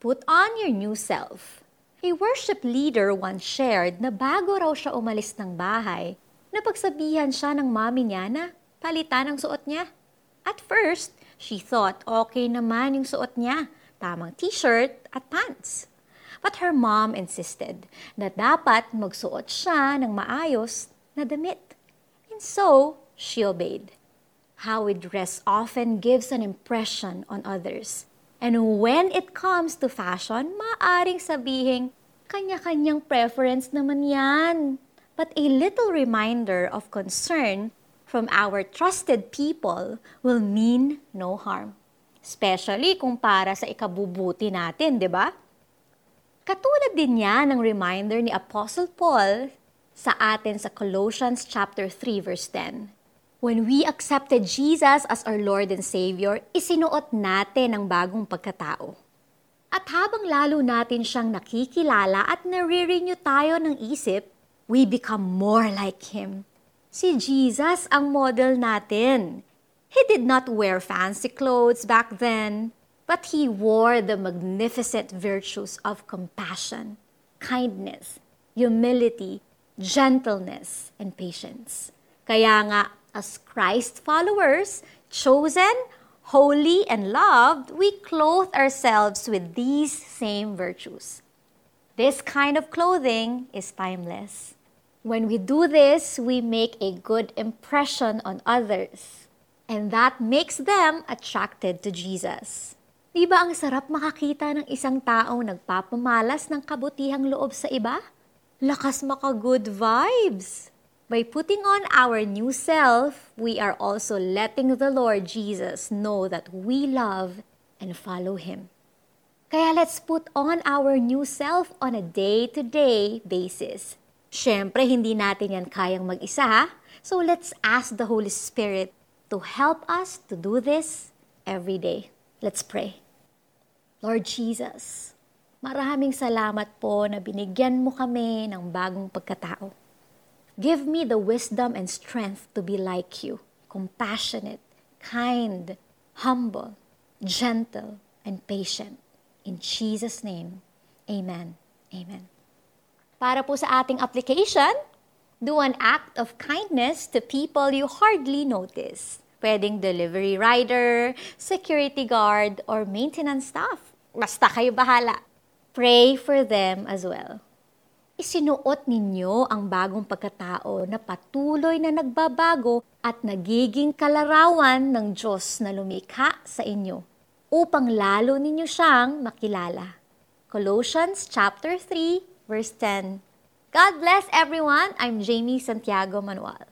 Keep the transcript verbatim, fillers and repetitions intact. Put on your new self. A worship leader once shared na bago raw siya umalis ng bahay, napagsabihan siya ng mami niya na palitan ang suot niya. At first, she thought okay naman yung suot niya, tamang t-shirt at pants. But her mom insisted na dapat magsuot siya ng maayos na damit. And so, she obeyed. How we dress often gives an impression on others. And when it comes to fashion, maaring sabihin, kanya-kanyang preference naman yan. But a little reminder of concern from our trusted people will mean no harm. Especially kung para sa ikabubuti natin, di ba? Katulad din yan ng reminder ni Apostle Paul sa atin sa Colossians chapter three verse ten. When we accepted Jesus as our Lord and Savior, isinuot natin ang bagong pagkatao. At habang lalo natin siyang nakikilala at nare-renew tayo ng isip, we become more like Him. Si Jesus ang model natin. He did not wear fancy clothes back then, but He wore the magnificent virtues of compassion, kindness, humility, gentleness, and patience. Kaya nga, as Christ followers, chosen, holy, and loved, we clothe ourselves with these same virtues. This kind of clothing is timeless. When we do this, we make a good impression on others, and that makes them attracted to Jesus. Di ba ang sarap makakita ng isang tao nagpapamalas ng kabutihang loob sa iba? Lakas maka-good vibes! By putting on our new self, we are also letting the Lord Jesus know that we love and follow Him. Kaya let's put on our new self on a day-to-day basis. Siyempre, hindi natin yan kayang mag-isa, ha? So let's ask the Holy Spirit to help us to do this every day. Let's pray. Lord Jesus, maraming salamat po na binigyan mo kami ng bagong pagkatao. Give me the wisdom and strength to be like you, compassionate, kind, humble, gentle, and patient. In Jesus' name, amen. Amen. Para po sa ating application, do an act of kindness to people you hardly notice. Pwedeng delivery rider, security guard, or maintenance staff. Basta kayo bahala. Pray for them as well. Isinuot ninyo ang bagong pagkatao na patuloy na nagbabago at nagiging kalarawan ng Diyos na lumikha sa inyo upang lalo ninyo siyang makilala. Colossians chapter three verse ten. God bless everyone. I'm Jamie Santiago Manuel.